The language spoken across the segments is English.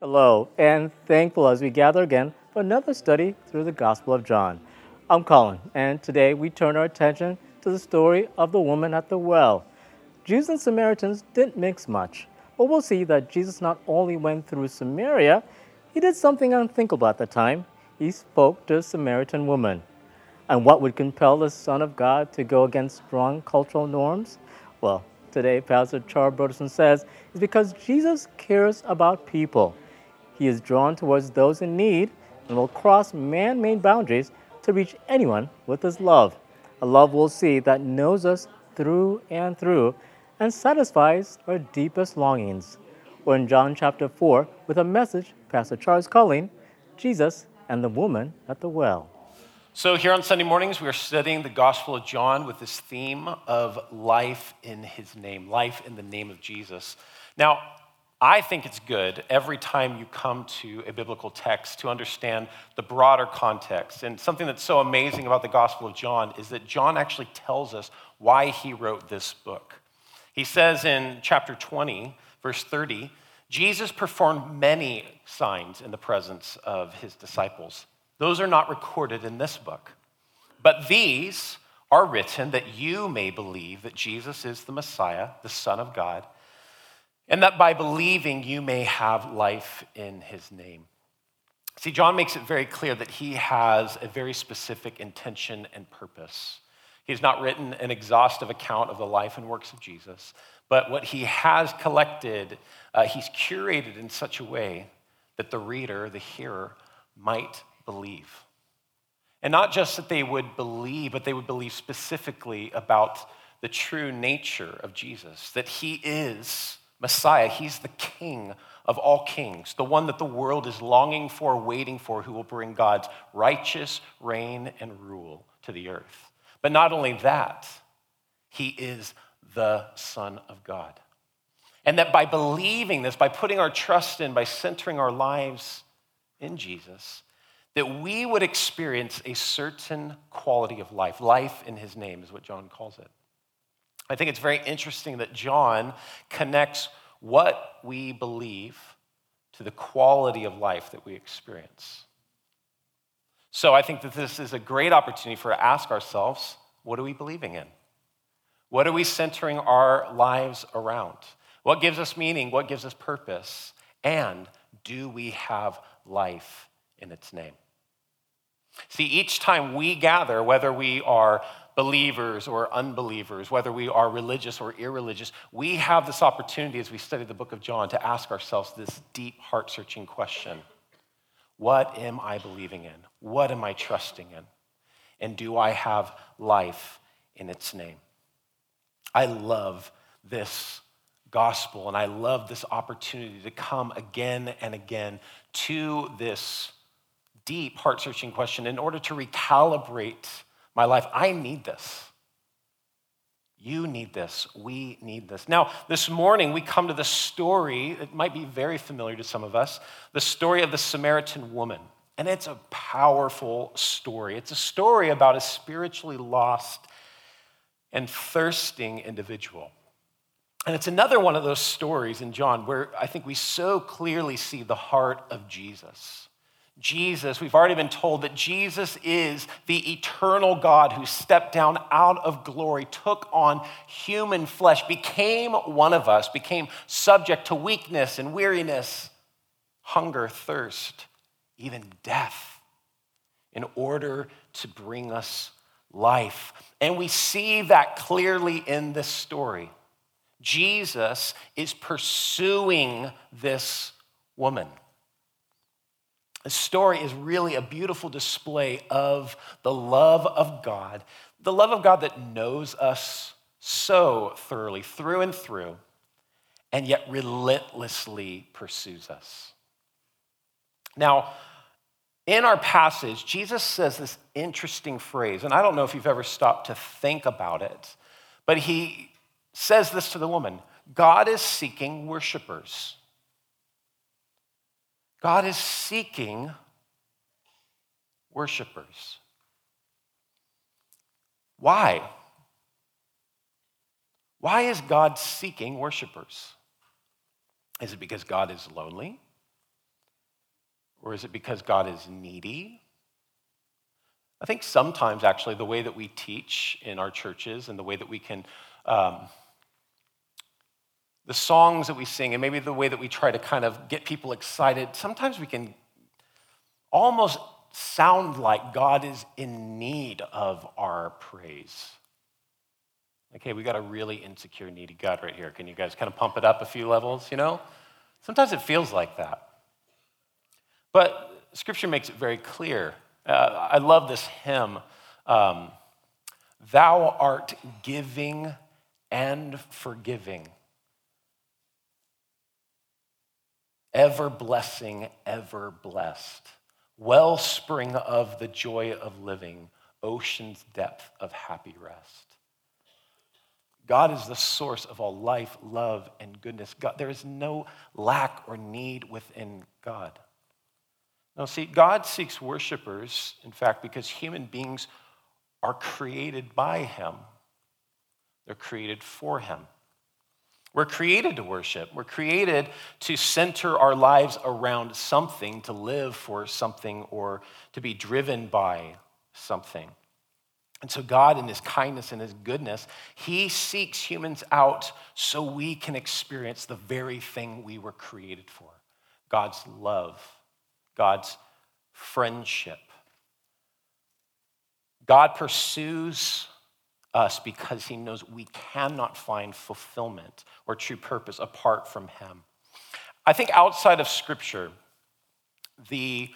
Hello, and thankful as we gather again for another study through the Gospel of John. I'm Colin, and today we turn our attention to the story of the woman at the well. Jews and Samaritans didn't mix much, but we'll see that Jesus not only went through Samaria, he did something unthinkable at the time. He spoke to a Samaritan woman. And what would compel the Son of God to go against strong cultural norms? Well, today Pastor Charles Broderson says it's because Jesus cares about people. He is drawn towards those in need and will cross man-made boundaries to reach anyone with his love. A love we'll see that knows us through and satisfies our deepest longings. We're in John chapter 4 with a message Pastor Charles calling Jesus and the Woman at the Well. So here on Sunday mornings, we are studying the Gospel of John with this theme of life in his name, life in the name of Jesus. Now, I think it's good every time you come to a biblical text to understand the broader context. And something that's so amazing about the Gospel of John is that John actually tells us why he wrote this book. He says in chapter 20, verse 30, Jesus performed many signs in the presence of his disciples. Those are not recorded in this book. But these are written that you may believe that Jesus is the Messiah, the Son of God, and that by believing you may have life in his name. See, John makes it very clear that he has a very specific intention and purpose. He's not written an exhaustive account of the life and works of Jesus, but what he has collected, he's curated in such a way that the reader, the hearer, might believe. And not just that they would believe, but they would believe specifically about the true nature of Jesus, that he is Messiah. He's the King of all kings, the one that the world is longing for, waiting for, who will bring God's righteous reign and rule to the earth. But not only that, he is the Son of God. And that by believing this, by putting our trust in, by centering our lives in Jesus, that we would experience a certain quality of life. Life in his name is what John calls it. I think it's very interesting that John connects what we believe to the quality of life that we experience. So I think that this is a great opportunity for us to ask ourselves, what are we believing in? What are we centering our lives around? What gives us meaning? What gives us purpose? And do we have life in its name? See, each time we gather, whether we are believers or unbelievers, whether we are religious or irreligious, we have this opportunity as we study the book of John to ask ourselves this deep, heart-searching question. What am I believing in? What am I trusting in? And do I have life in its name? I love this gospel, and I love this opportunity to come again and again to this deep, heart-searching question in order to recalibrate my life. I need this. You need this. We need this. Now, this morning, we come to the story, it might be very familiar to some of us, the story of the Samaritan woman. And it's a powerful story. It's a story about a spiritually lost and thirsting individual. And it's another one of those stories in John where I think we so clearly see the heart of Jesus. Jesus, we've already been told that Jesus is the eternal God who stepped down out of glory, took on human flesh, became one of us, became subject to weakness and weariness, hunger, thirst, even death, in order to bring us life. And we see that clearly in this story. Jesus is pursuing this woman. The story is really a beautiful display of the love of God that knows us so thoroughly, through and through, and yet relentlessly pursues us. Now, in our passage, Jesus says this interesting phrase, and I don't know if you've ever stopped to think about it, but he says this to the woman: God is seeking worshipers. God is seeking worshipers. Why? Why is God seeking worshipers? Is it because God is lonely? Or is it because God is needy? I think sometimes, actually, the way that we teach in our churches and the way that we can, the songs that we sing and maybe the way that we try to kind of get people excited, sometimes we can almost sound like God is in need of our praise. Like, hey, we got a really insecure, needy God right here. Can you guys kind of pump it up a few levels, you know? Sometimes it feels like that. But Scripture makes it very clear. I love this hymn, Thou art giving and forgiving, ever blessing, ever blessed, wellspring of the joy of living, ocean's depth of happy rest. God is the source of all life, love, and goodness. God, there is no lack or need within God. Now, see, God seeks worshipers, in fact, because human beings are created by him. They're created for him. We're created to worship. We're created to center our lives around something, to live for something, or to be driven by something. And so God, in his kindness and his goodness, he seeks humans out so we can experience the very thing we were created for, God's love, God's friendship. God pursues us because he knows we cannot find fulfillment or true purpose apart from him. I think outside of Scripture, the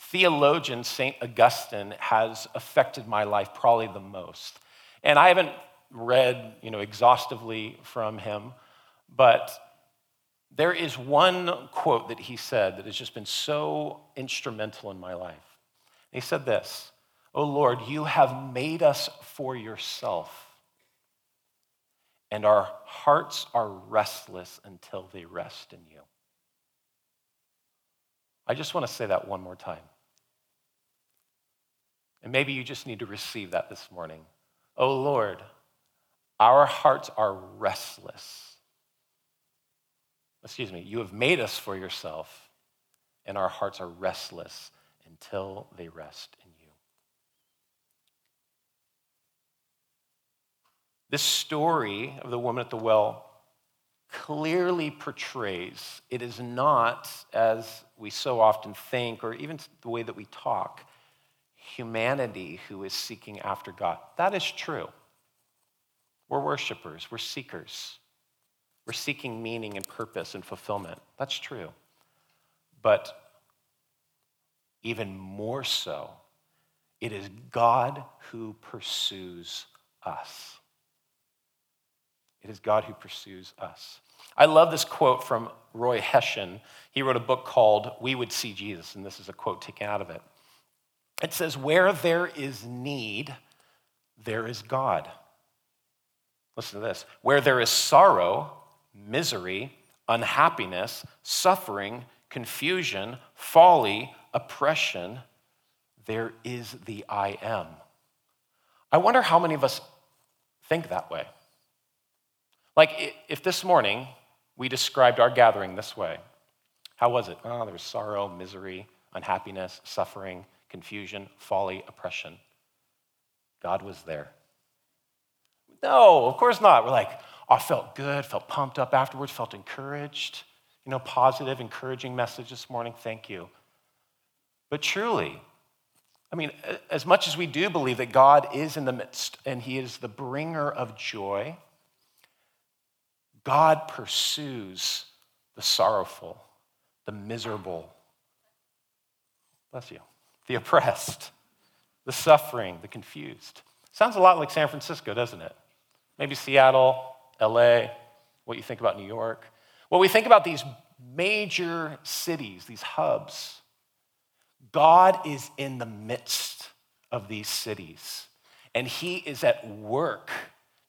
theologian St. Augustine has affected my life probably the most. And I haven't read, exhaustively from him, but there is one quote that he said that has just been so instrumental in my life. He said this, "O Lord, you have made us for yourself, and our hearts are restless until they rest in you." I just want to say that one more time. And maybe you just need to receive that this morning. Oh Lord, our hearts are restless. You have made us for yourself, and our hearts are restless until they rest in you. This story of the woman at the well clearly portrays it is not, as we so often think, or even the way that we talk, humanity who is seeking after God. That is true. We're worshipers, we're seekers. We're seeking meaning and purpose and fulfillment. That's true. But even more so, it is God who pursues us. It is God who pursues us. I love this quote from Roy Hession. He wrote a book called We Would See Jesus, and this is a quote taken out of it. It says, "Where there is need, there is God." Listen to this. "Where there is sorrow, misery, unhappiness, suffering, confusion, folly, oppression, there is the I am." I wonder how many of us think that way. Like, if this morning we described our gathering this way, how was it? Oh, there was sorrow, misery, unhappiness, suffering, confusion, folly, oppression. God was there. No, of course not. We're like, I felt good, felt pumped up afterwards, felt encouraged. Positive, encouraging message this morning. Thank you. But truly, as much as we do believe that God is in the midst and he is the bringer of joy, God pursues the sorrowful, the miserable, bless you, the oppressed, the suffering, the confused. Sounds a lot like San Francisco, doesn't it? Maybe Seattle, LA, what you think about New York. Well, we think about these major cities, these hubs. God is in the midst of these cities, and he is at work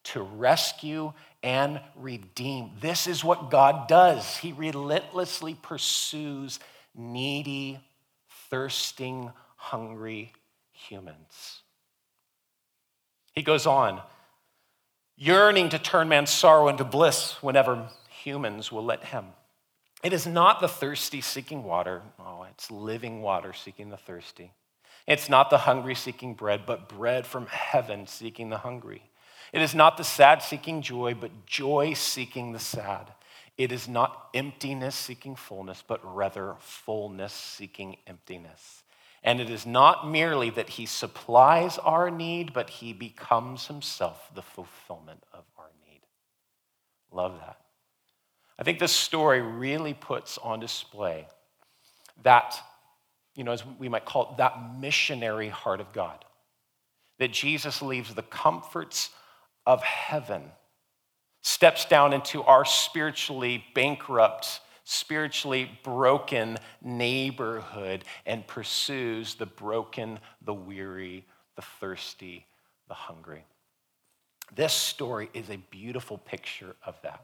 to rescue and redeem. This is what God does. He relentlessly pursues needy, thirsting, hungry humans. He goes on, yearning to turn man's sorrow into bliss whenever humans will let him. It is not the thirsty seeking water. Oh, it's living water seeking the thirsty. It's not the hungry seeking bread, but bread from heaven seeking the hungry. It is not the sad seeking joy, but joy seeking the sad. It is not emptiness seeking fullness, but rather fullness seeking emptiness. And it is not merely that he supplies our need, but he becomes himself the fulfillment of our need. Love that. I think this story really puts on display that, as we might call it, that missionary heart of God. That Jesus leaves the comforts of heaven, steps down into our spiritually bankrupt, spiritually broken neighborhood and pursues the broken, the weary, the thirsty, the hungry. This story is a beautiful picture of that.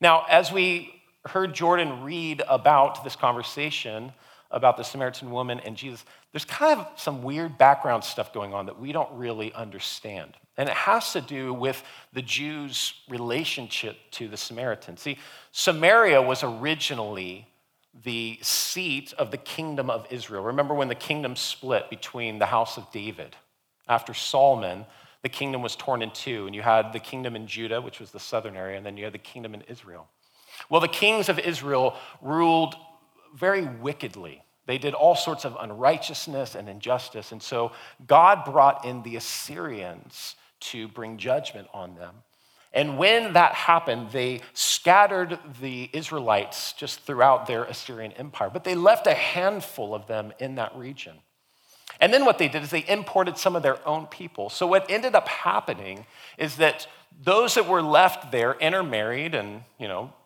Now, as we heard Jordan read about this conversation about the Samaritan woman and Jesus, there's kind of some weird background stuff going on that we don't really understand. And it has to do with the Jews' relationship to the Samaritans. See, Samaria was originally the seat of the kingdom of Israel. Remember when the kingdom split between the house of David? After Solomon, the kingdom was torn in two, and you had the kingdom in Judah, which was the southern area, and then you had the kingdom in Israel. Well, the kings of Israel ruled very wickedly. They did all sorts of unrighteousness and injustice, and so God brought in the Assyrians to bring judgment on them. And when that happened, they scattered the Israelites just throughout their Assyrian empire, but they left a handful of them in that region. And then what they did is they imported some of their own people. So what ended up happening is that those that were left there intermarried and,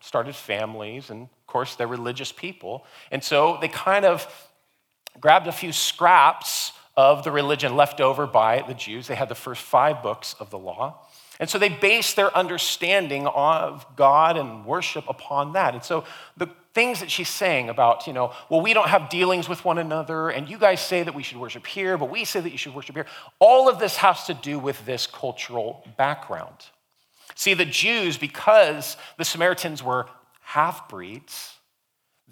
started families, and of course they're religious people. And so they kind of grabbed a few scraps of the religion left over by the Jews. They had the first 5 books of the law. And so they based their understanding of God and worship upon that. And so the things that she's saying about, we don't have dealings with one another, and you guys say that we should worship here, but we say that you should worship here. All of this has to do with this cultural background. See, the Jews, because the Samaritans were half-breeds,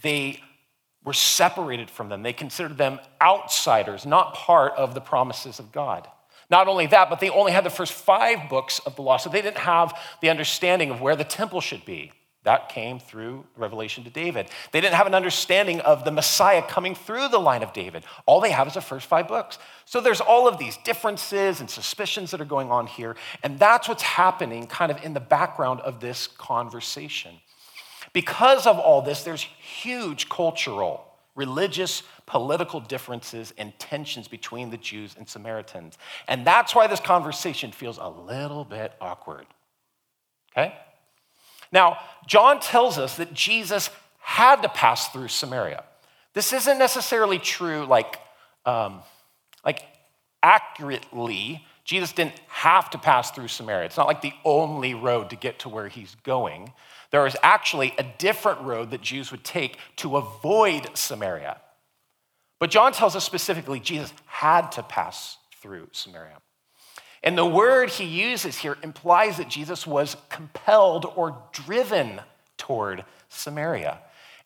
they were separated from them. They considered them outsiders, not part of the promises of God. Not only that, but they only had the first 5 books of the law, so they didn't have the understanding of where the temple should be. That came through revelation to David. They didn't have an understanding of the Messiah coming through the line of David. All they have is the first 5 books. So there's all of these differences and suspicions that are going on here, and that's what's happening kind of in the background of this conversation. Because of all this, there's huge cultural, religious, political differences and tensions between the Jews and Samaritans. And that's why this conversation feels a little bit awkward, okay? Now, John tells us that Jesus had to pass through Samaria. This isn't necessarily true, accurately. Jesus didn't have to pass through Samaria. It's not like the only road to get to where he's going. There is actually a different road that Jews would take to avoid Samaria. But John tells us specifically Jesus had to pass through Samaria. And the word he uses here implies that Jesus was compelled or driven toward Samaria.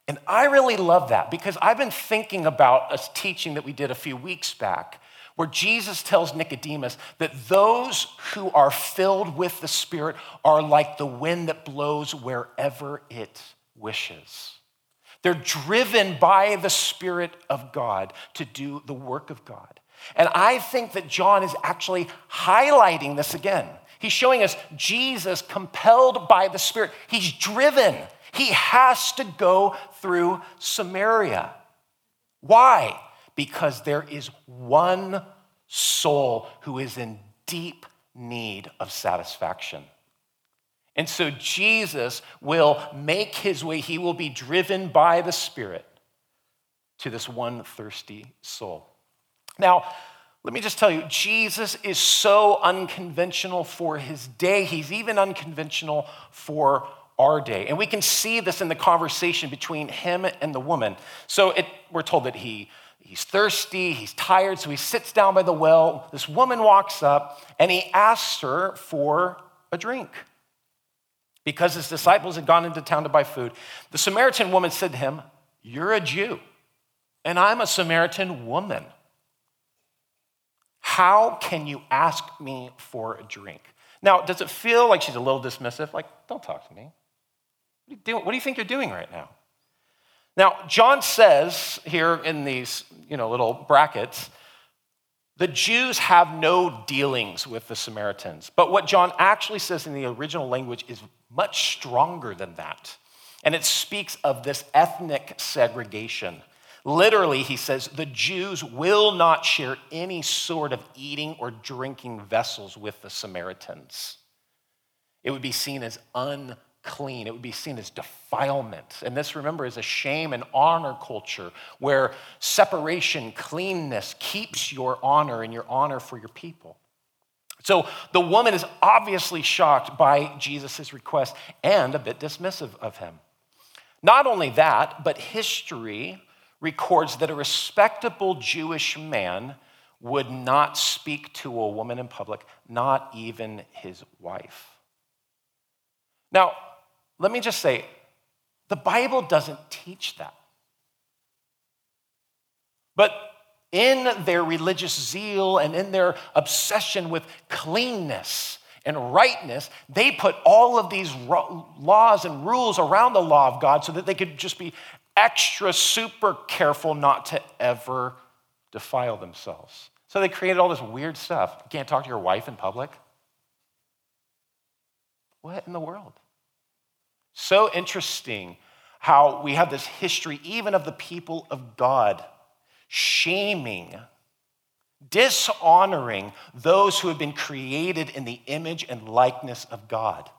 And I really love that because I've been thinking about a teaching that we did a few weeks back where Jesus tells Nicodemus that those who are filled with the Spirit are like the wind that blows wherever it wishes. They're driven by the Spirit of God to do the work of God. And I think that John is actually highlighting this again. He's showing us Jesus compelled by the Spirit. He's driven. He has to go through Samaria. Why? Because there is one soul who is in deep need of satisfaction. And so Jesus will make his way. He will be driven by the Spirit to this one thirsty soul. Now, let me just tell you, Jesus is so unconventional for his day. He's even unconventional for our day. And we can see this in the conversation between him and the woman. So we're told that he's thirsty, he's tired, so he sits down by the well. This woman walks up, and he asks her for a drink. because his disciples had gone into town to buy food. The Samaritan woman said to him, "You're a Jew, and I'm a Samaritan woman. How can you ask me for a drink?" Now, does it feel like she's a little dismissive? Like, don't talk to me. What do you think you're doing right now? Now, John says here in these, little brackets, the Jews have no dealings with the Samaritans. But what John actually says in the original language is much stronger than that. And it speaks of this ethnic segregation. Literally, he says, the Jews will not share any sort of eating or drinking vessels with the Samaritans. It would be seen as unclean. It would be seen as defilement. And this, remember, is a shame and honor culture where separation, cleanness keeps your honor and your honor for your people. So the woman is obviously shocked by Jesus' request and a bit dismissive of him. Not only that, but history records that a respectable Jewish man would not speak to a woman in public, not even his wife. Now, let me just say, the Bible doesn't teach that. But in their religious zeal and in their obsession with cleanness and rightness, they put all of these laws and rules around the law of God so that they could just be extra super careful not to ever defile themselves. So they created all this weird stuff. You can't talk to your wife in public. What in the world? So interesting how we have this history, even of the people of God, shaming, dishonoring those who have been created in the image and likeness of God.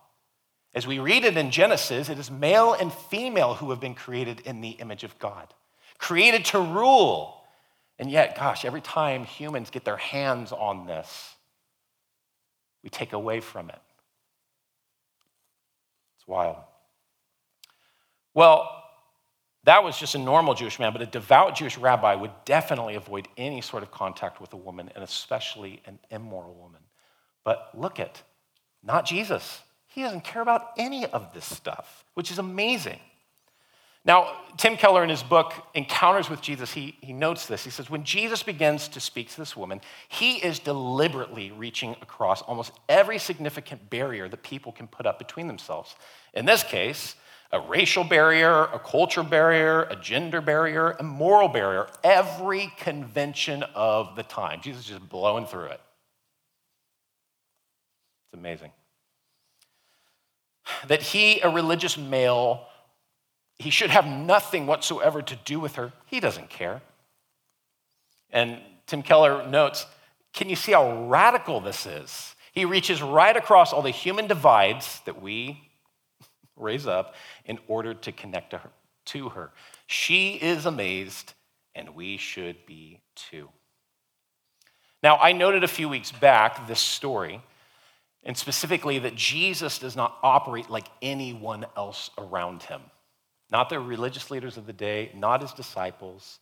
As we read it in Genesis, it is male and female who have been created in the image of God, created to rule. And yet, gosh, every time humans get their hands on this, we take away from it. It's wild. Well, that was just a normal Jewish man, but a devout Jewish rabbi would definitely avoid any sort of contact with a woman, and especially an immoral woman. But look at, not Jesus. He doesn't care about any of this stuff, which is amazing. Now, Tim Keller, in his book, Encounters with Jesus, he notes this. He says, when Jesus begins to speak to this woman, he is deliberately reaching across almost every significant barrier that people can put up between themselves. In this case, a racial barrier, a culture barrier, a gender barrier, a moral barrier, every convention of the time. Jesus is just blowing through it. It's amazing. That he, a religious male, he should have nothing whatsoever to do with her. He doesn't care. And Tim Keller notes, can you see how radical this is? He reaches right across all the human divides that we raise up in order to connect to her. She is amazed, and we should be too. Now, I noted a few weeks back this story, and specifically that Jesus does not operate like anyone else around him. Not the religious leaders of the day, not his disciples.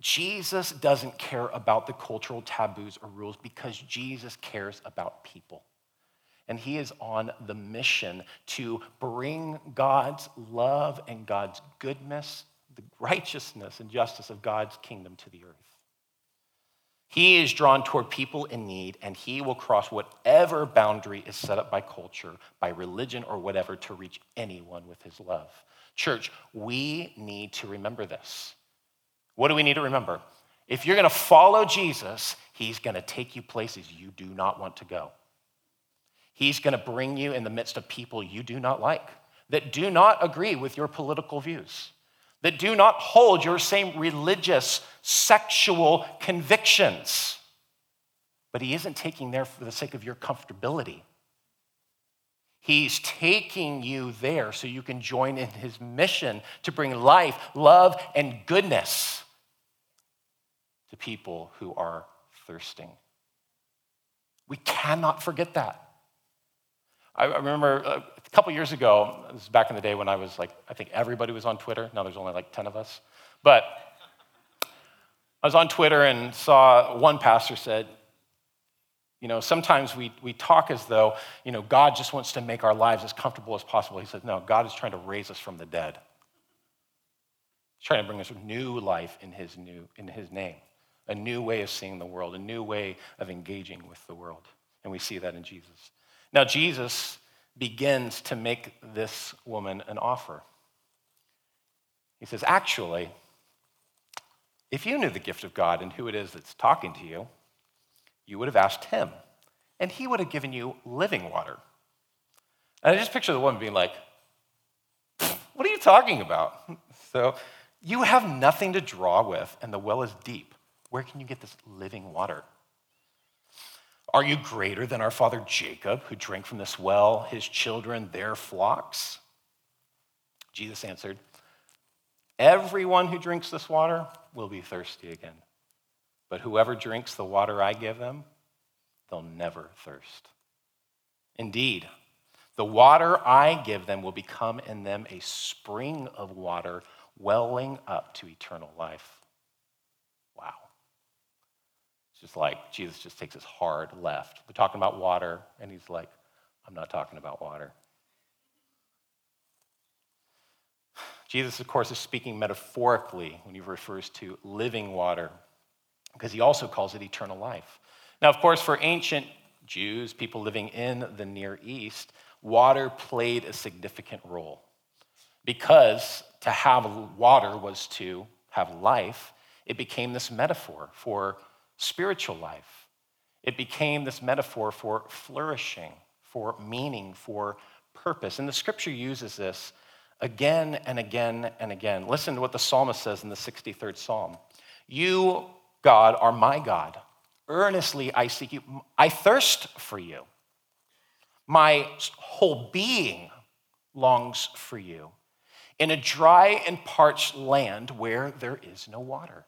Jesus doesn't care about the cultural taboos or rules because Jesus cares about people. And he is on the mission to bring God's love and God's goodness, the righteousness and justice of God's kingdom to the earth. He is drawn toward people in need, and he will cross whatever boundary is set up by culture, by religion, or whatever to reach anyone with his love. Church, we need to remember this. What do we need to remember? If you're going to follow Jesus, he's going to take you places you do not want to go. He's going to bring you in the midst of people you do not like, that do not agree with your political views, that do not hold your same religious, sexual convictions. But he isn't taking there for the sake of your comfortability. He's taking you there so you can join in his mission to bring life, love, and goodness to people who are thirsting. We cannot forget that. I remember a couple years ago, this was back in the day when I was like, I think everybody was on Twitter. Now there's only like 10 of us. But I was on Twitter and saw one pastor said, You know, sometimes we talk as though, you know, God just wants to make our lives as comfortable as possible. He says, no, God is trying to raise us from the dead. He's trying to bring us new life in his name, a new way of seeing the world, a new way of engaging with the world. And we see that in Jesus. Now, Jesus begins to make this woman an offer. He says, actually, if you knew the gift of God and who it is that's talking to you, you would have asked him, and he would have given you living water. And I just picture the woman being like, what are you talking about? So you have nothing to draw with, and the well is deep. Where can you get this living water? Are you greater than our father Jacob, who drank from this well, his children, their flocks? Jesus answered, everyone who drinks this water will be thirsty again. But whoever drinks the water I give them, they'll never thirst. Indeed, the water I give them will become in them a spring of water welling up to eternal life. Wow. It's just like Jesus just takes his hard left. We're talking about water, and he's like, I'm not talking about water. Jesus, of course, is speaking metaphorically when he refers to living water, because he also calls it eternal life. Now, of course, for ancient Jews, people living in the Near East, water played a significant role, because to have water was to have life. It became this metaphor for spiritual life. It became this metaphor for flourishing, for meaning, for purpose. And the scripture uses this again and again and again. Listen to what the psalmist says in the 63rd Psalm. You, God, are my God. Earnestly I seek you. I thirst for you. My whole being longs for you in a dry and parched land where there is no water.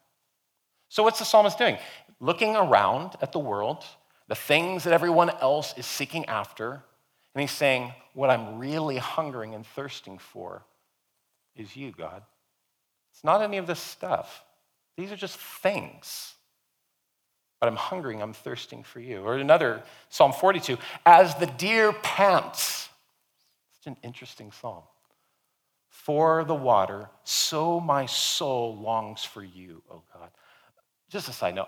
So what's the psalmist doing? Looking around at the world, the things that everyone else is seeking after, and he's saying, what I'm really hungering and thirsting for is you, God. It's not any of this stuff. These are just things. But I'm hungering, I'm thirsting for you. Or another, Psalm 42, as the deer pants. It's an interesting psalm. For the water, so my soul longs for you, oh God. Just a side note,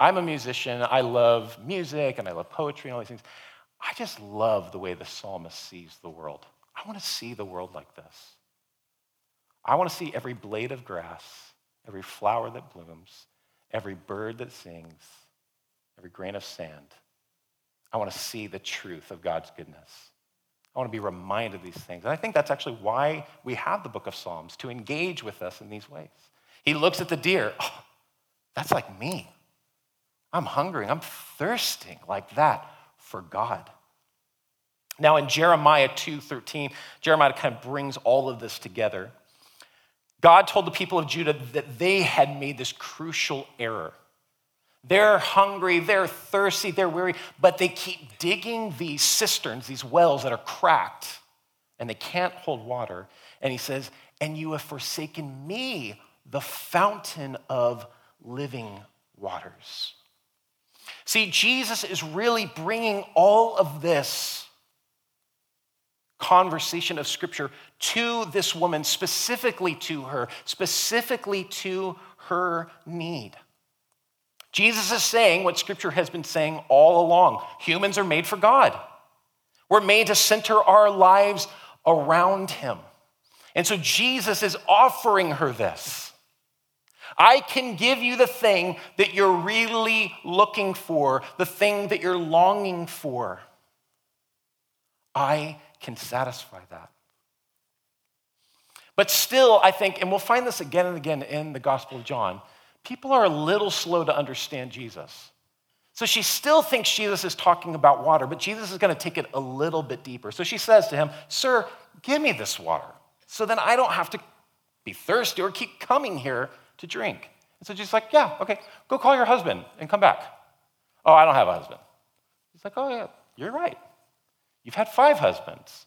I'm a musician. I love music, and I love poetry and all these things. I just love the way the psalmist sees the world. I want to see the world like this. I want to see every blade of grass, every flower that blooms, every bird that sings, every grain of sand. I want to see the truth of God's goodness. I want to be reminded of these things. And I think that's actually why we have the book of Psalms, to engage with us in these ways. He looks at the deer. Oh, that's like me. I'm hungering. I'm thirsting like that for God. Now in Jeremiah 2:13, Jeremiah kind of brings all of this together. God told the people of Judah that they had made this crucial error. They're hungry, they're thirsty, they're weary, but they keep digging these cisterns, these wells that are cracked, and they can't hold water. And he says, and you have forsaken me, the fountain of living waters. See, Jesus is really bringing all of this conversation of scripture to this woman, specifically to her need. Jesus is saying what scripture has been saying all along. Humans are made for God. We're made to center our lives around him. And so Jesus is offering her this. I can give you the thing that you're really looking for, the thing that you're longing for. I can satisfy that. But still, I think, and we'll find this again and again in the Gospel of John, people are a little slow to understand Jesus. So she still thinks Jesus is talking about water, but Jesus is going to take it a little bit deeper. So she says to him, sir, give me this water, so then I don't have to be thirsty or keep coming here to drink. And so Jesus is like, yeah, okay, go call your husband and come back. Oh, I don't have a husband. He's like, oh, yeah, you're right. You've had 5 husbands,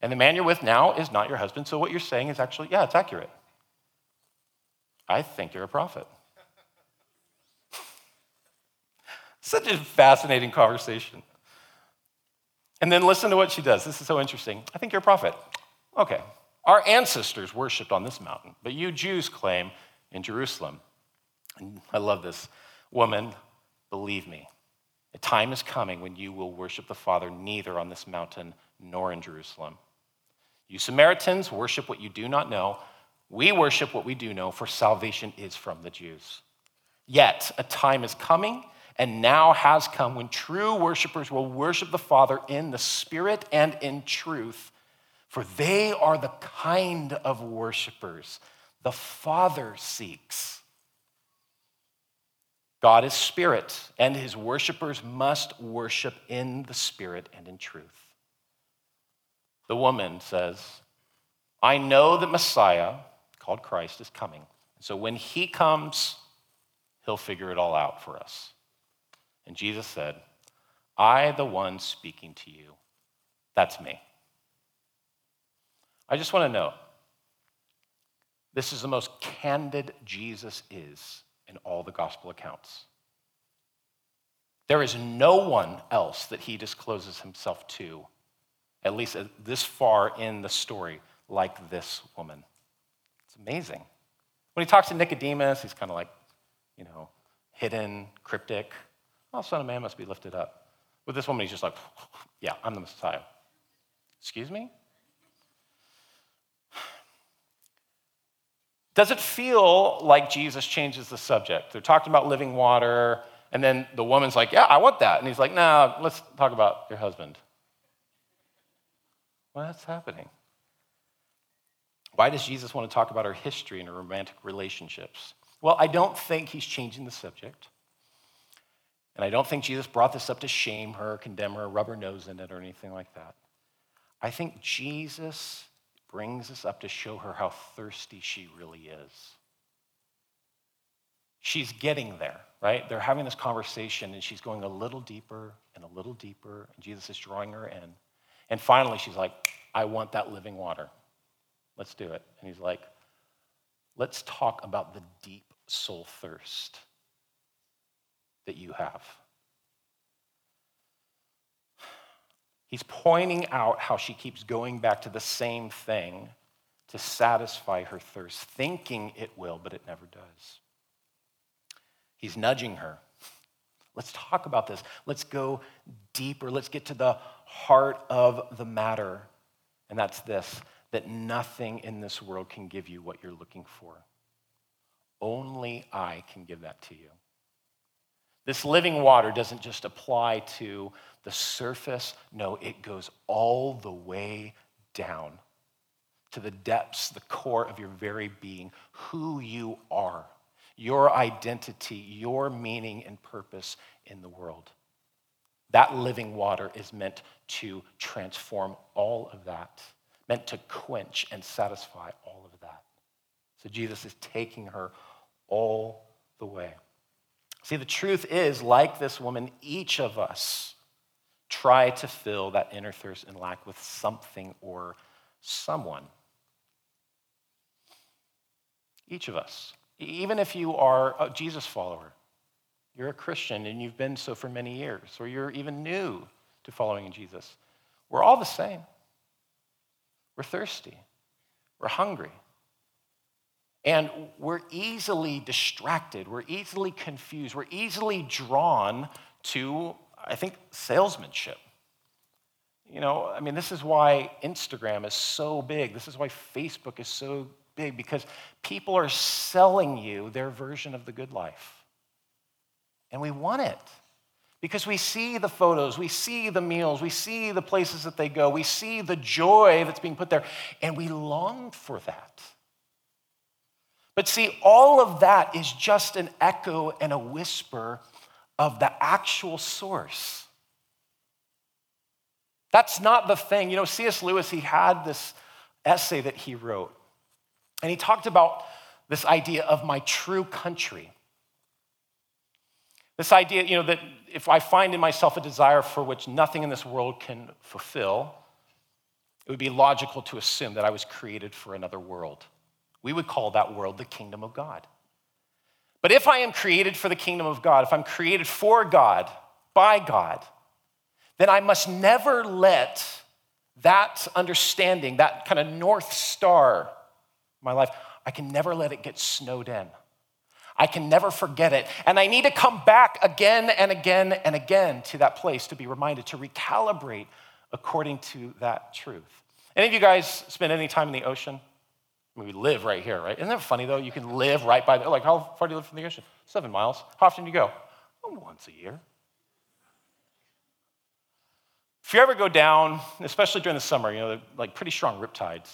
and the man you're with now is not your husband, so what you're saying is actually, yeah, it's accurate. I think you're a prophet. Such a fascinating conversation. And then listen to what she does. This is so interesting. I think you're a prophet. Okay. Our ancestors worshipped on this mountain, but you Jews claim in Jerusalem. And I love this. Woman, believe me, a time is coming when you will worship the Father neither on this mountain nor in Jerusalem. You Samaritans worship what you do not know. We worship what we do know, for salvation is from the Jews. Yet a time is coming, and now has come, when true worshipers will worship the Father in the Spirit and in truth, for they are the kind of worshipers the Father seeks. God is spirit, and his worshipers must worship in the Spirit and in truth. The woman says, I know that Messiah, called Christ, is coming. So when he comes, he'll figure it all out for us. And Jesus said, I, the one speaking to you, that's me. I just want to note, this is the most candid Jesus is in all the gospel accounts. There is no one else that he discloses himself to, at least this far in the story, like this woman. It's amazing. When he talks to Nicodemus, he's kind of like, hidden, cryptic. Oh, Son of Man must be lifted up. With this woman, he's just like, yeah, I'm the Messiah. Excuse me? Does it feel like Jesus changes the subject? They're talking about living water, and then the woman's like, yeah, I want that. And he's like, no, let's talk about your husband. What's happening? Why does Jesus want to talk about her history and her romantic relationships? Well, I don't think he's changing the subject. And I don't think Jesus brought this up to shame her, condemn her, rub her nose in it, or anything like that. I think Jesus brings this up to show her how thirsty she really is. She's getting there, right? They're having this conversation, and she's going a little deeper and a little deeper, and Jesus is drawing her in. And finally, she's like, I want that living water. Let's do it. And he's like, let's talk about the deep soul thirst that you have. He's pointing out how she keeps going back to the same thing to satisfy her thirst, thinking it will, but it never does. He's nudging her. Let's talk about this. Let's go deeper. Let's get to the heart of the matter. And that's this, that nothing in this world can give you what you're looking for. Only I can give that to you. This living water doesn't just apply to the surface. No, it goes all the way down to the depths, the core of your very being, who you are, your identity, your meaning and purpose in the world. That living water is meant to transform all of that, meant to quench and satisfy all of that. So Jesus is taking her all the way. See, the truth is, like this woman, each of us try to fill that inner thirst and lack with something or someone. Each of us. Even if you are a Jesus follower, you're a Christian and you've been so for many years, or you're even new to following Jesus, we're all the same. We're thirsty. We're hungry. And we're easily distracted, we're easily confused, we're easily drawn to, I think, salesmanship. This is why Instagram is so big, this is why Facebook is so big, because people are selling you their version of the good life. And we want it, because we see the photos, we see the meals, we see the places that they go, we see the joy that's being put there, and we long for that. But see, all of that is just an echo and a whisper of the actual source. That's not the thing. C.S. Lewis, he had this essay that he wrote, and he talked about this idea of my true country. This idea, that if I find in myself a desire for which nothing in this world can fulfill, it would be logical to assume that I was created for another world. We would call that world the kingdom of God. But if I am created for the kingdom of God, if I'm created for God, by God, then I must never let that understanding, that kind of North Star in my life, I can never let it get snowed in. I can never forget it. And I need to come back again and again and again to that place to be reminded, to recalibrate according to that truth. Any of you guys spend any time in the ocean? I mean, we live right here, right? Isn't that funny, though? You can live right by the, like, how far do you live from the ocean? 7 miles. How often do you go? Oh, once a year. If you ever go down, especially during the summer, you know, they're like pretty strong riptides.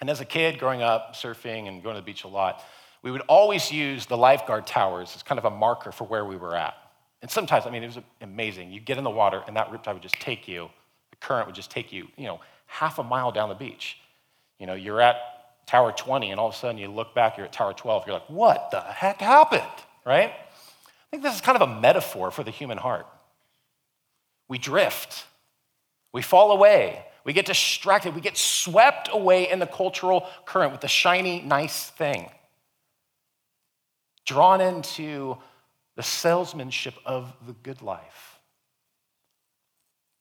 And as a kid growing up, surfing and going to the beach a lot, we would always use the lifeguard towers as kind of a marker for where we were at. And sometimes, I mean, it was amazing. You get in the water and that riptide would just take you, the current would just take you, you know, half a mile down the beach. You know, you're at Tower 20 and all of a sudden you look back, you're at Tower 12, you're like, what the heck happened, right? I think this is kind of a metaphor for the human heart. We drift, we fall away, we get distracted, we get swept away in the cultural current with the shiny, nice thing. Drawn into the salesmanship of the good life.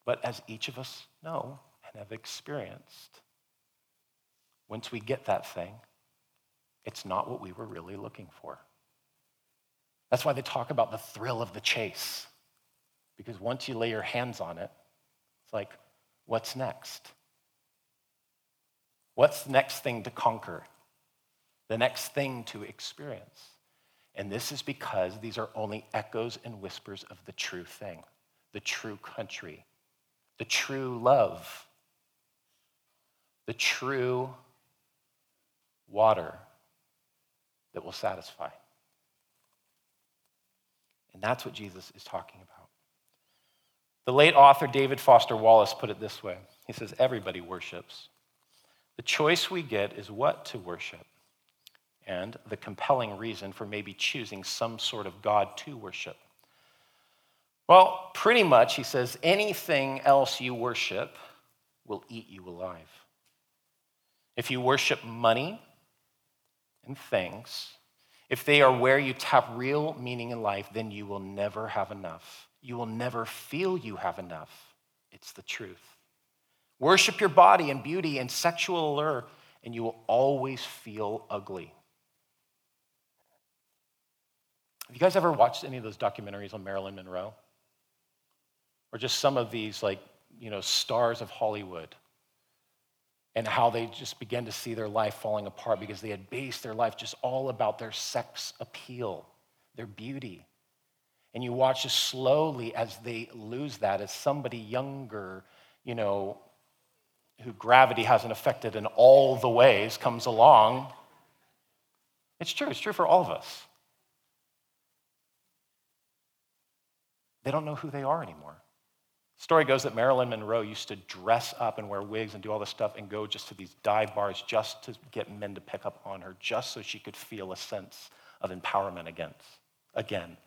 But as each of us know and have experienced, once we get that thing, it's not what we were really looking for. That's why they talk about the thrill of the chase, because once you lay your hands on it, it's like, what's next? What's the next thing to conquer? The next thing to experience? And this is because these are only echoes and whispers of the true thing, the true country, the true love, the true water that will satisfy. And that's what Jesus is talking about. The late author David Foster Wallace put it this way. He says, everybody worships. The choice we get is what to worship, and the compelling reason for maybe choosing some sort of God to worship. Well, pretty much, he says, anything else you worship will eat you alive. If you worship money and things, if they are where you tap real meaning in life, then you will never have enough. You will never feel you have enough. It's the truth. Worship your body and beauty and sexual allure, and you will always feel ugly. Have you guys ever watched any of those documentaries on Marilyn Monroe? Or just some of these, like, you know, stars of Hollywood and how they just began to see their life falling apart because they had based their life just all about their sex appeal, their beauty. And you watch as slowly as they lose that, as somebody younger, you know, who gravity hasn't affected in all the ways comes along. It's true for all of us. They don't know who they are anymore. The story goes that Marilyn Monroe used to dress up and wear wigs and do all this stuff and go just to these dive bars just to get men to pick up on her, just so she could feel a sense of empowerment again,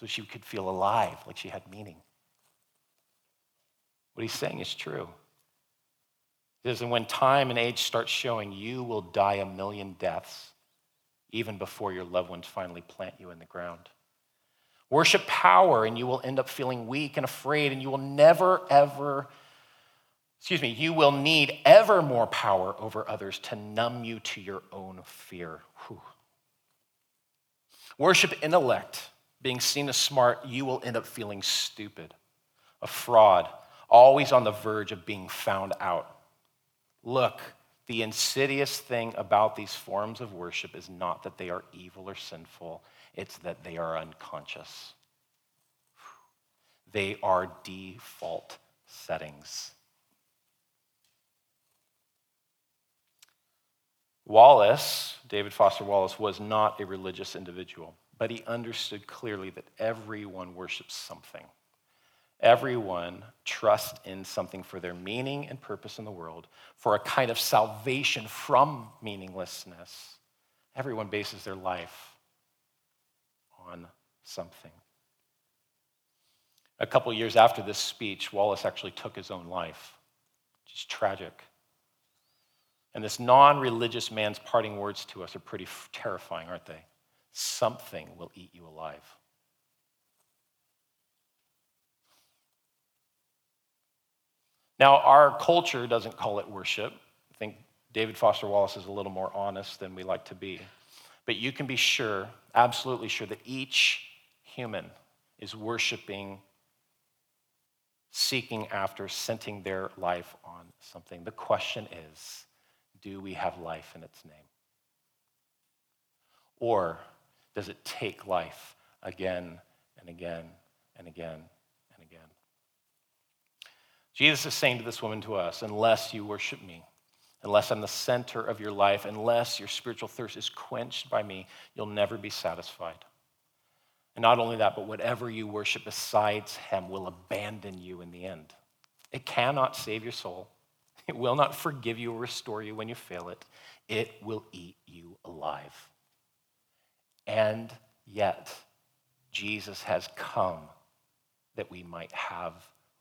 so she could feel alive, like she had meaning. What he's saying is true. He says, and when time and age start showing, you will die a million deaths even before your loved ones finally plant you in the ground. Worship power, and you will end up feeling weak and afraid, and you will you will need ever more power over others to numb you to your own fear. Whew. Worship intellect, being seen as smart, you will end up feeling stupid, a fraud, always on the verge of being found out. Look, the insidious thing about these forms of worship is not that they are evil or sinful. It's that they are unconscious. They are default settings. Wallace, David Foster Wallace, was not a religious individual, but he understood clearly that everyone worships something. Everyone trusts in something for their meaning and purpose in the world, for a kind of salvation from meaninglessness. Everyone bases their life on something. A couple years after this speech, Wallace actually took his own life, which is tragic. And this non-religious man's parting words to us are pretty terrifying, aren't they? something will eat you alive. Now, our culture doesn't call it worship. I think David Foster Wallace is a little more honest than we like to be. But you can be sure, absolutely sure, that each human is worshiping, seeking after, centering their life on something. The question is, do we have life in its name? Or does it take life again and again and again and again? Jesus is saying to this woman, to us, unless you worship me, unless I'm the center of your life, unless your spiritual thirst is quenched by me, you'll never be satisfied. And not only that, but whatever you worship besides him will abandon you in the end. It cannot save your soul. It will not forgive you or restore you when you fail it. It will eat you alive. And yet, Jesus has come that we might have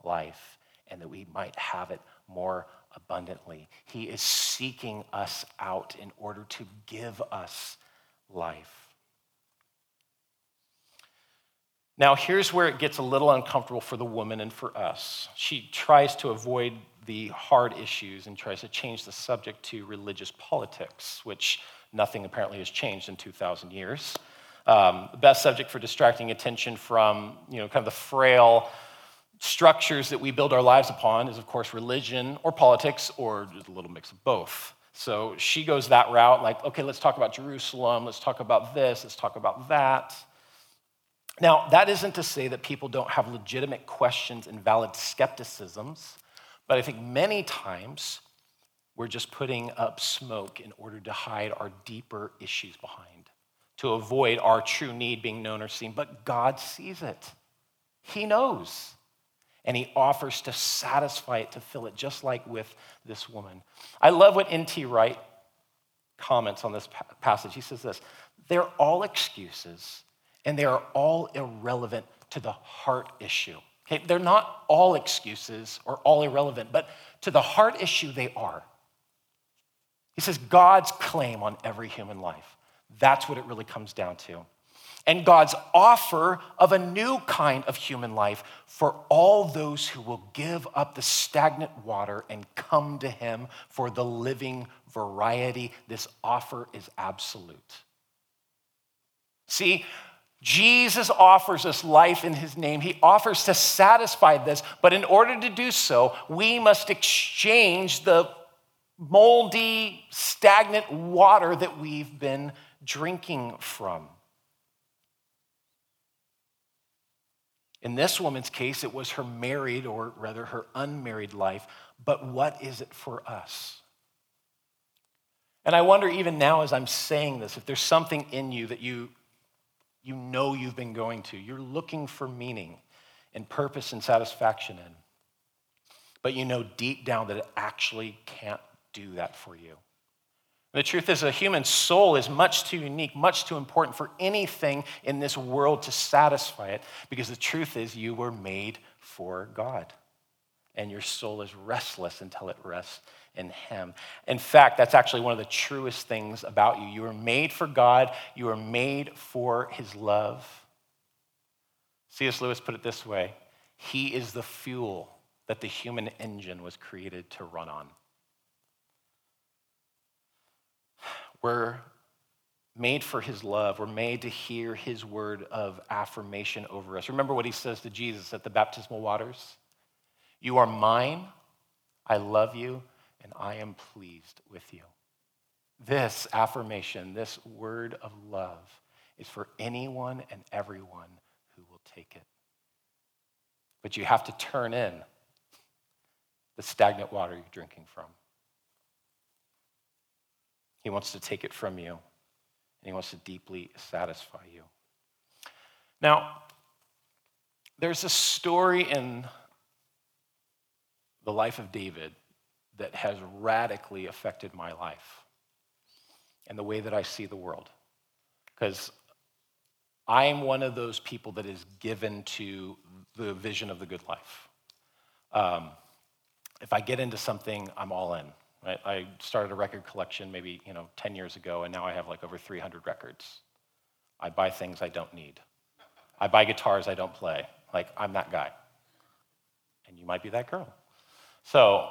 life and that we might have it more abundantly. He is seeking us out in order to give us life. Now, here's where it gets a little uncomfortable for the woman and for us. She tries to avoid the hard issues and tries to change the subject to religious politics, which nothing apparently has changed in 2,000 years. The best subject for distracting attention from, kind of the frail structures that we build our lives upon is, of course, religion or politics or just a little mix of both. So she goes that route, like, okay, let's talk about Jerusalem, let's talk about this, let's talk about that. Now, that isn't to say that people don't have legitimate questions and valid skepticisms, but I think many times we're just putting up smoke in order to hide our deeper issues behind, to avoid our true need being known or seen. But God sees it. He knows. And he offers to satisfy it, to fill it, just like with this woman. I love what N.T. Wright comments on this passage. He says this: they're all excuses, and they are all irrelevant to the heart issue. Okay, they're not all excuses or all irrelevant, but to the heart issue, they are. He says God's claim on every human life. That's what it really comes down to. And God's offer of a new kind of human life for all those who will give up the stagnant water and come to him for the living variety. This offer is absolute. See, Jesus offers us life in his name. He offers to satisfy this, but in order to do so, we must exchange the moldy, stagnant water that we've been drinking from. In this woman's case, it was her married, or rather her unmarried life, but what is it for us? And I wonder even now as I'm saying this, if there's something in you that you know you've been going to, you're looking for meaning and purpose and satisfaction in, but you know deep down that it actually can't do that for you. The truth is, a human soul is much too unique, much too important for anything in this world to satisfy it, because the truth is you were made for God, and your soul is restless until it rests in him. In fact, that's actually one of the truest things about you. You were made for God. You were made for his love. C.S. Lewis put it this way: he is the fuel that the human engine was created to run on. We're made for his love. We're made to hear his word of affirmation over us. Remember what he says to Jesus at the baptismal waters? You are mine, I love you, and I am pleased with you. This affirmation, this word of love, is for anyone and everyone who will take it. But you have to turn in the stagnant water you're drinking from. He wants to take it from you, and he wants to deeply satisfy you. Now, there's a story in the life of David that has radically affected my life and the way that I see the world, because I'm one of those people that is given to the vision of the good life. If I get into something, I'm all in. Right? I started a record collection maybe 10 years ago, and now I have like over 300 records. I buy things I don't need. I buy guitars I don't play. Like, I'm that guy. And you might be that girl. So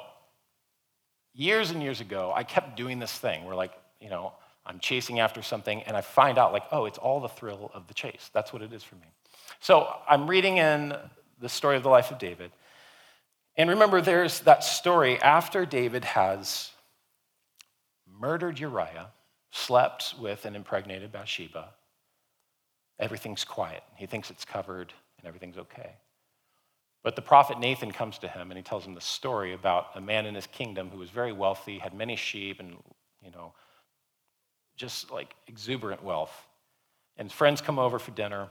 years and years ago, I kept doing this thing where, like, you know, I'm chasing after something, and I find out, like, oh, it's all the thrill of the chase. That's what it is for me. So I'm reading in the story of the life of David. And remember, there's that story after David has murdered Uriah, slept with and impregnated Bathsheba. Everything's quiet. He thinks it's covered, and everything's okay. But the prophet Nathan comes to him, and he tells him the story about a man in his kingdom who was very wealthy, had many sheep, and, you know, just like exuberant wealth. And his friends come over for dinner.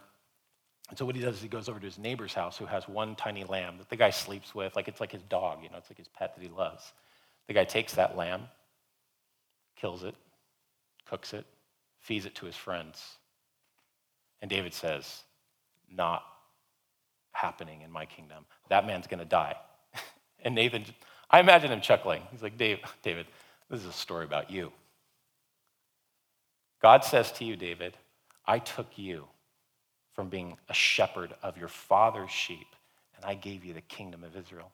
And so what he does is he goes over to his neighbor's house who has one tiny lamb that the guy sleeps with. Like, it's like his dog, you know, it's like his pet that he loves. The guy takes that lamb, kills it, cooks it, feeds it to his friends. And David says, not happening in my kingdom. That man's gonna die. And Nathan, I imagine him chuckling. He's like, David, this is a story about you. God says to you, David, I took you from being a shepherd of your father's sheep, and I gave you the kingdom of Israel.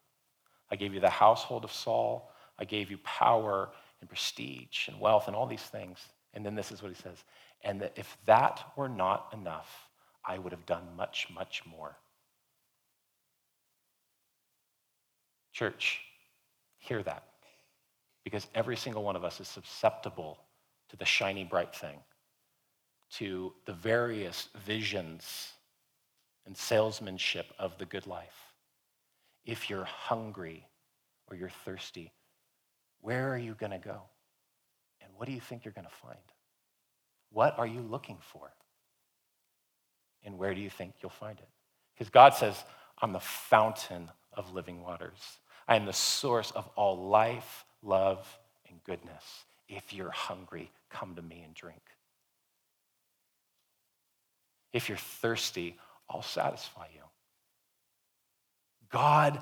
I gave you the household of Saul. I gave you power and prestige and wealth and all these things. And then this is what he says, and that if that were not enough, I would have done much, much more. Church, hear that, because every single one of us is susceptible to the shiny, bright thing, to the various visions and salesmanship of the good life. If you're hungry or you're thirsty, where are you going to go? And what do you think you're going to find? What are you looking for? And where do you think you'll find it? Because God says, I'm the fountain of living waters. I am the source of all life, love, and goodness. If you're hungry, come to me and drink. If you're thirsty, I'll satisfy you. God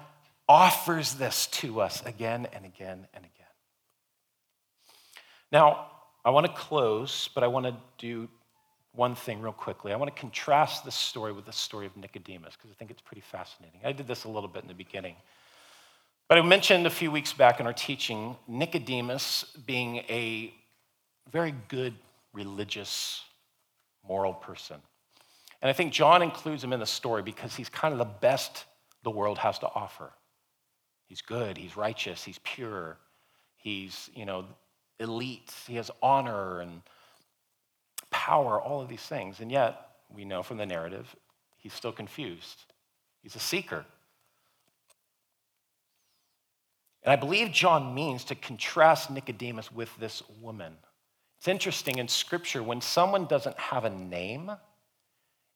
offers this to us again and again and again. Now, I want to close, but I want to do one thing real quickly. I want to contrast this story with the story of Nicodemus, because I think it's pretty fascinating. I did this a little bit in the beginning. But I mentioned a few weeks back in our teaching, Nicodemus being a very good, religious, moral person. And I think John includes him in the story because he's kind of the best the world has to offer. He's good, he's righteous, he's pure, he's, you know, elite, he has honor and power, all of these things. And yet, we know from the narrative, he's still confused. He's a seeker. And I believe John means to contrast Nicodemus with this woman. It's interesting in Scripture, when someone doesn't have a name,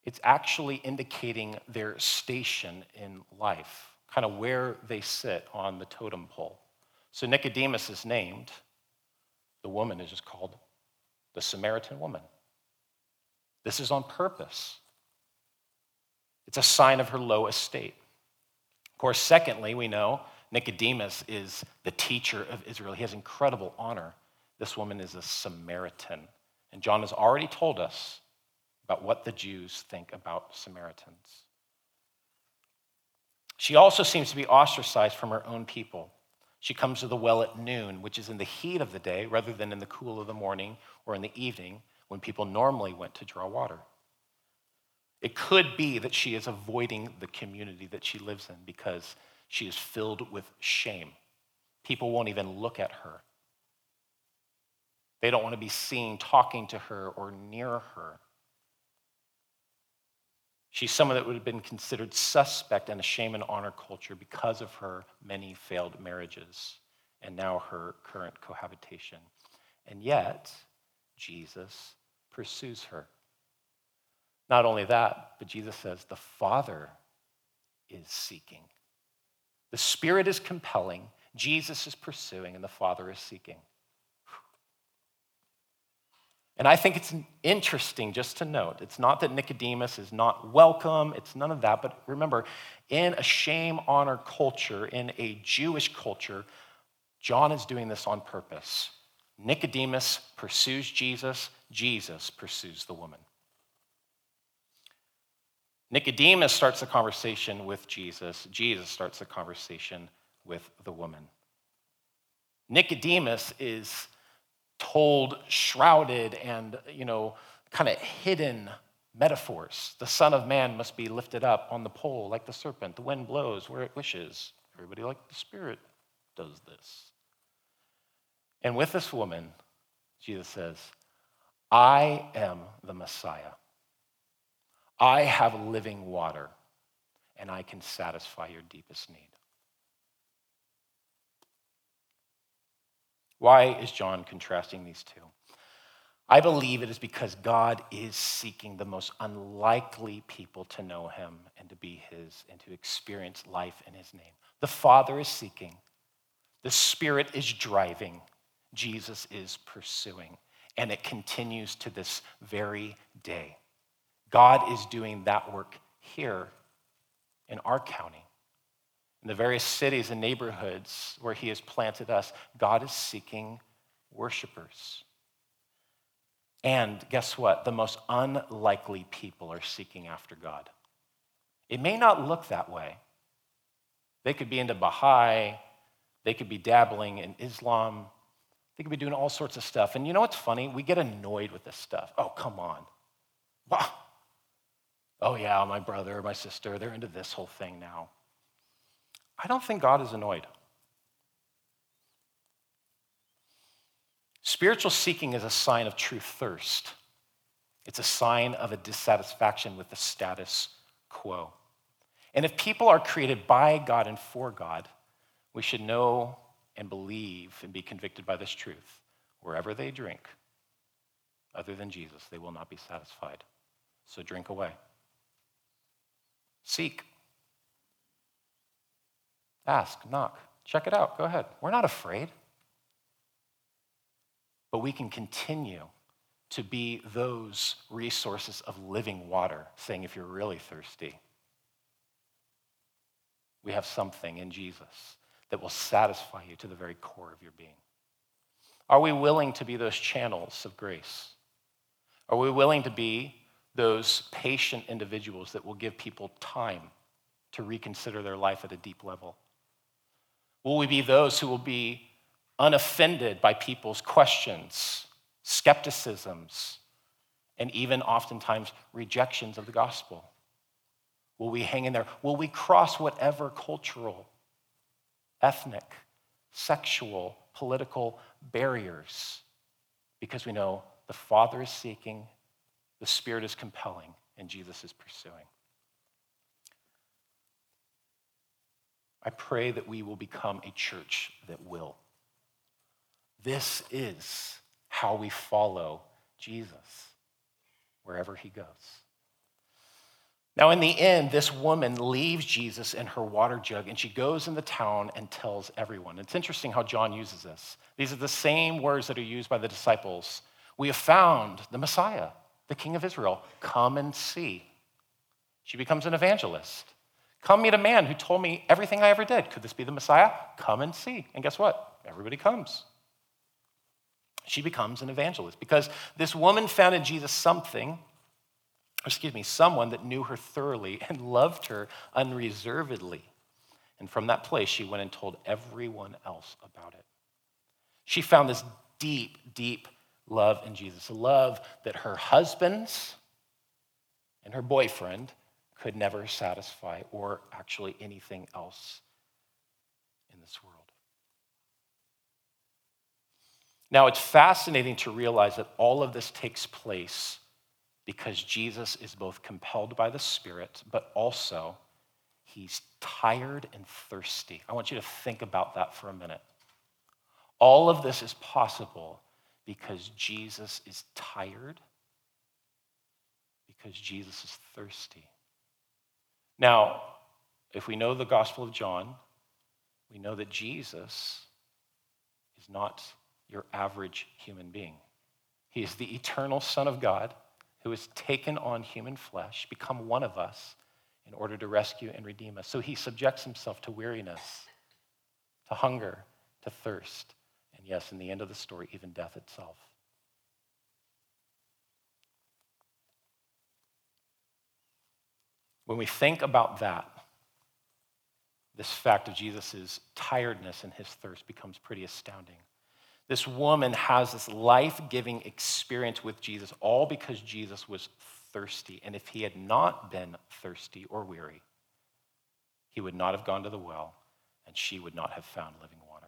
it's actually indicating their station in life, kind of where they sit on the totem pole. So Nicodemus is named. The woman is just called the Samaritan woman. This is on purpose. It's a sign of her low estate. Of course, secondly, we know Nicodemus is the teacher of Israel. He has incredible honor. This woman is a Samaritan. And John has already told us about what the Jews think about Samaritans. She also seems to be ostracized from her own people. She comes to the well at noon, which is in the heat of the day, rather than in the cool of the morning or in the evening when people normally went to draw water. It could be that she is avoiding the community that she lives in because she is filled with shame. People won't even look at her. They don't want to be seen talking to her or near her. She's someone that would have been considered suspect in a shame and honor culture because of her many failed marriages and now her current cohabitation. And yet, Jesus pursues her. Not only that, but Jesus says, the Father is seeking. The Spirit is compelling, Jesus is pursuing, and the Father is seeking. And I think it's interesting just to note, it's not that Nicodemus is not welcome, it's none of that, but remember, in a shame, honor culture, in a Jewish culture, John is doing this on purpose. Nicodemus pursues Jesus, Jesus pursues the woman. Nicodemus starts a conversation with Jesus. Jesus starts a conversation with the woman. Nicodemus is told, shrouded, and, kind of hidden metaphors. The Son of Man must be lifted up on the pole like the serpent. The wind blows where it wishes. Everybody like the Spirit does this. And with this woman, Jesus says, I am the Messiah. I have living water, and I can satisfy your deepest need. Why is John contrasting these two? I believe it is because God is seeking the most unlikely people to know him and to be his and to experience life in his name. The Father is seeking. The Spirit is driving. Jesus is pursuing. And it continues to this very day. God is doing that work here in our county. In the various cities and neighborhoods where he has planted us, God is seeking worshipers. And guess what? The most unlikely people are seeking after God. It may not look that way. They could be into Baha'i. They could be dabbling in Islam. They could be doing all sorts of stuff. And you know what's funny? We get annoyed with this stuff. Oh, come on. Wow. Oh, yeah, my brother, my sister, they're into this whole thing now. I don't think God is annoyed. Spiritual seeking is a sign of true thirst. It's a sign of a dissatisfaction with the status quo. And if people are created by God and for God, we should know and believe and be convicted by this truth. Wherever they drink, other than Jesus, they will not be satisfied. So drink away. Seek. Ask, knock, check it out, go ahead. We're not afraid. But we can continue to be those resources of living water, saying if you're really thirsty, we have something in Jesus that will satisfy you to the very core of your being. Are we willing to be those channels of grace? Are we willing to be those patient individuals that will give people time to reconsider their life at a deep level? Will we be those who will be unoffended by people's questions, skepticisms, and even oftentimes rejections of the gospel? Will we hang in there? Will we cross whatever cultural, ethnic, sexual, political barriers? Because we know the Father is seeking, the Spirit is compelling, and Jesus is pursuing. I pray that we will become a church that will. This is how we follow Jesus wherever he goes. Now, in the end, this woman leaves Jesus in her water jug, and she goes in the town and tells everyone. It's interesting how John uses this. These are the same words that are used by the disciples. We have found the Messiah, the King of Israel. Come and see. She becomes an evangelist. Come meet a man who told me everything I ever did. Could this be the Messiah? Come and see. And guess what? Everybody comes. She becomes an evangelist because this woman found in Jesus someone that knew her thoroughly and loved her unreservedly. And from that place, she went and told everyone else about it. She found this deep, deep love in Jesus, a love that her husbands and her boyfriend could never satisfy, or actually anything else in this world. Now, it's fascinating to realize that all of this takes place because Jesus is both compelled by the Spirit, but also he's tired and thirsty. I want you to think about that for a minute. All of this is possible because Jesus is tired, because Jesus is thirsty. Now, if we know the Gospel of John, we know that Jesus is not your average human being. He is the eternal Son of God who has taken on human flesh, become one of us in order to rescue and redeem us. So he subjects himself to weariness, to hunger, to thirst, and yes, in the end of the story, even death itself. When we think about that, this fact of Jesus' tiredness and his thirst becomes pretty astounding. This woman has this life-giving experience with Jesus, all because Jesus was thirsty. And if he had not been thirsty or weary, he would not have gone to the well, and she would not have found living water.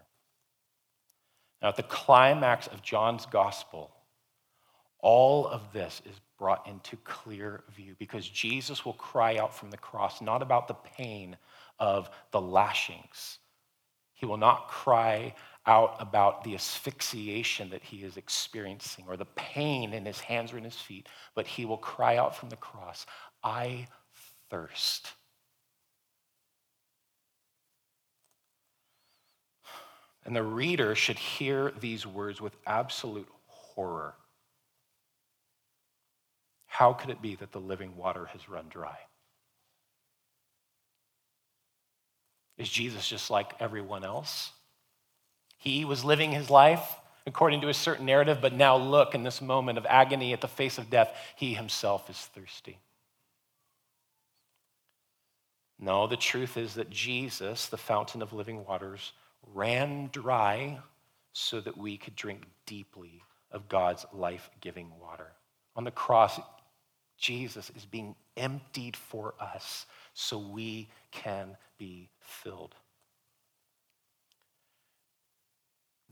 Now, at the climax of John's gospel, all of this is brought into clear view because Jesus will cry out from the cross, not about the pain of the lashings. He will not cry out about the asphyxiation that he is experiencing or the pain in his hands or in his feet, but he will cry out from the cross, "I thirst." And the reader should hear these words with absolute horror. How could it be that the living water has run dry? Is Jesus just like everyone else? He was living his life according to a certain narrative, but now look, in this moment of agony at the face of death, he himself is thirsty. No, the truth is that Jesus, the fountain of living waters, ran dry so that we could drink deeply of God's life-giving water. On the cross, Jesus is being emptied for us so we can be filled.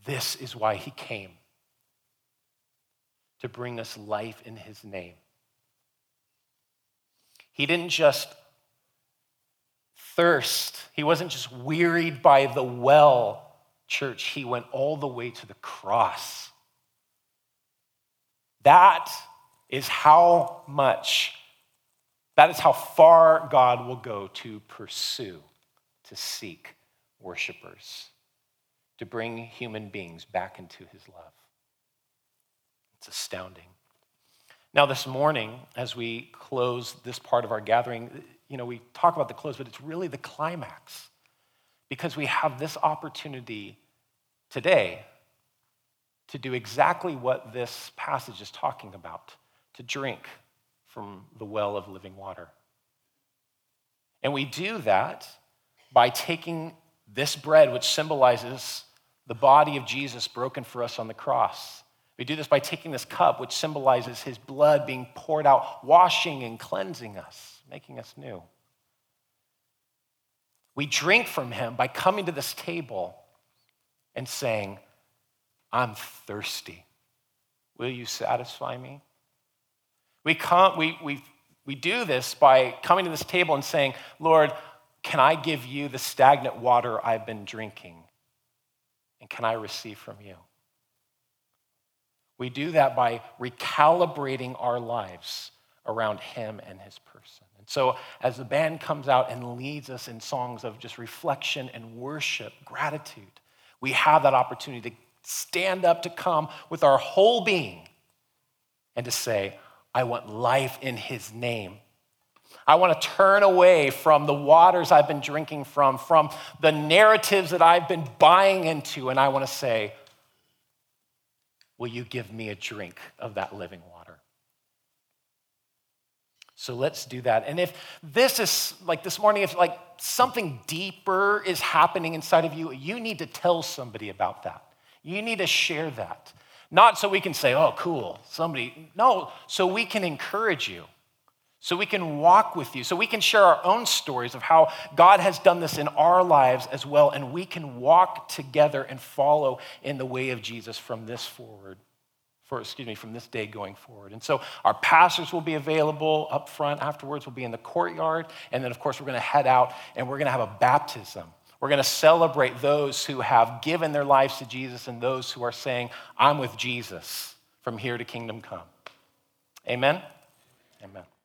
This is why he came, to bring us life in his name. He didn't just thirst. He wasn't just wearied by the well, church. He went all the way to the cross. That is how far God will go to pursue, to seek worshipers, to bring human beings back into his love. It's astounding. Now, this morning, as we close this part of our gathering, we talk about the close, but it's really the climax, because we have this opportunity today to do exactly what this passage is talking about, to drink from the well of living water. And we do that by taking this bread, which symbolizes the body of Jesus broken for us on the cross. We do this by taking this cup, which symbolizes his blood being poured out, washing and cleansing us, making us new. We drink from him by coming to this table and saying, "I'm thirsty. Will you satisfy me?" We do this by coming to this table and saying, "Lord, can I give you the stagnant water I've been drinking? And can I receive from you?" We do that by recalibrating our lives around him and his person. And so as the band comes out and leads us in songs of just reflection and worship, gratitude, we have that opportunity to stand up, to come with our whole being and to say, "I want life in his name. I want to turn away from the waters I've been drinking from the narratives that I've been buying into, and I want to say, will you give me a drink of that living water?" So let's do that. And if this is, like this morning, if like something deeper is happening inside of you, you need to tell somebody about that. You need to share that. Not so we can say, "Oh, cool, somebody." No, so we can encourage you, so we can walk with you, so we can share our own stories of how God has done this in our lives as well, and we can walk together and follow in the way of Jesus from this day going forward. And so our pastors will be available up front. Afterwards, we'll be in the courtyard. And then, of course, we're going to head out, and we're going to have a baptism. We're going to celebrate those who have given their lives to Jesus and those who are saying, "I'm with Jesus from here to kingdom come." Amen? Amen.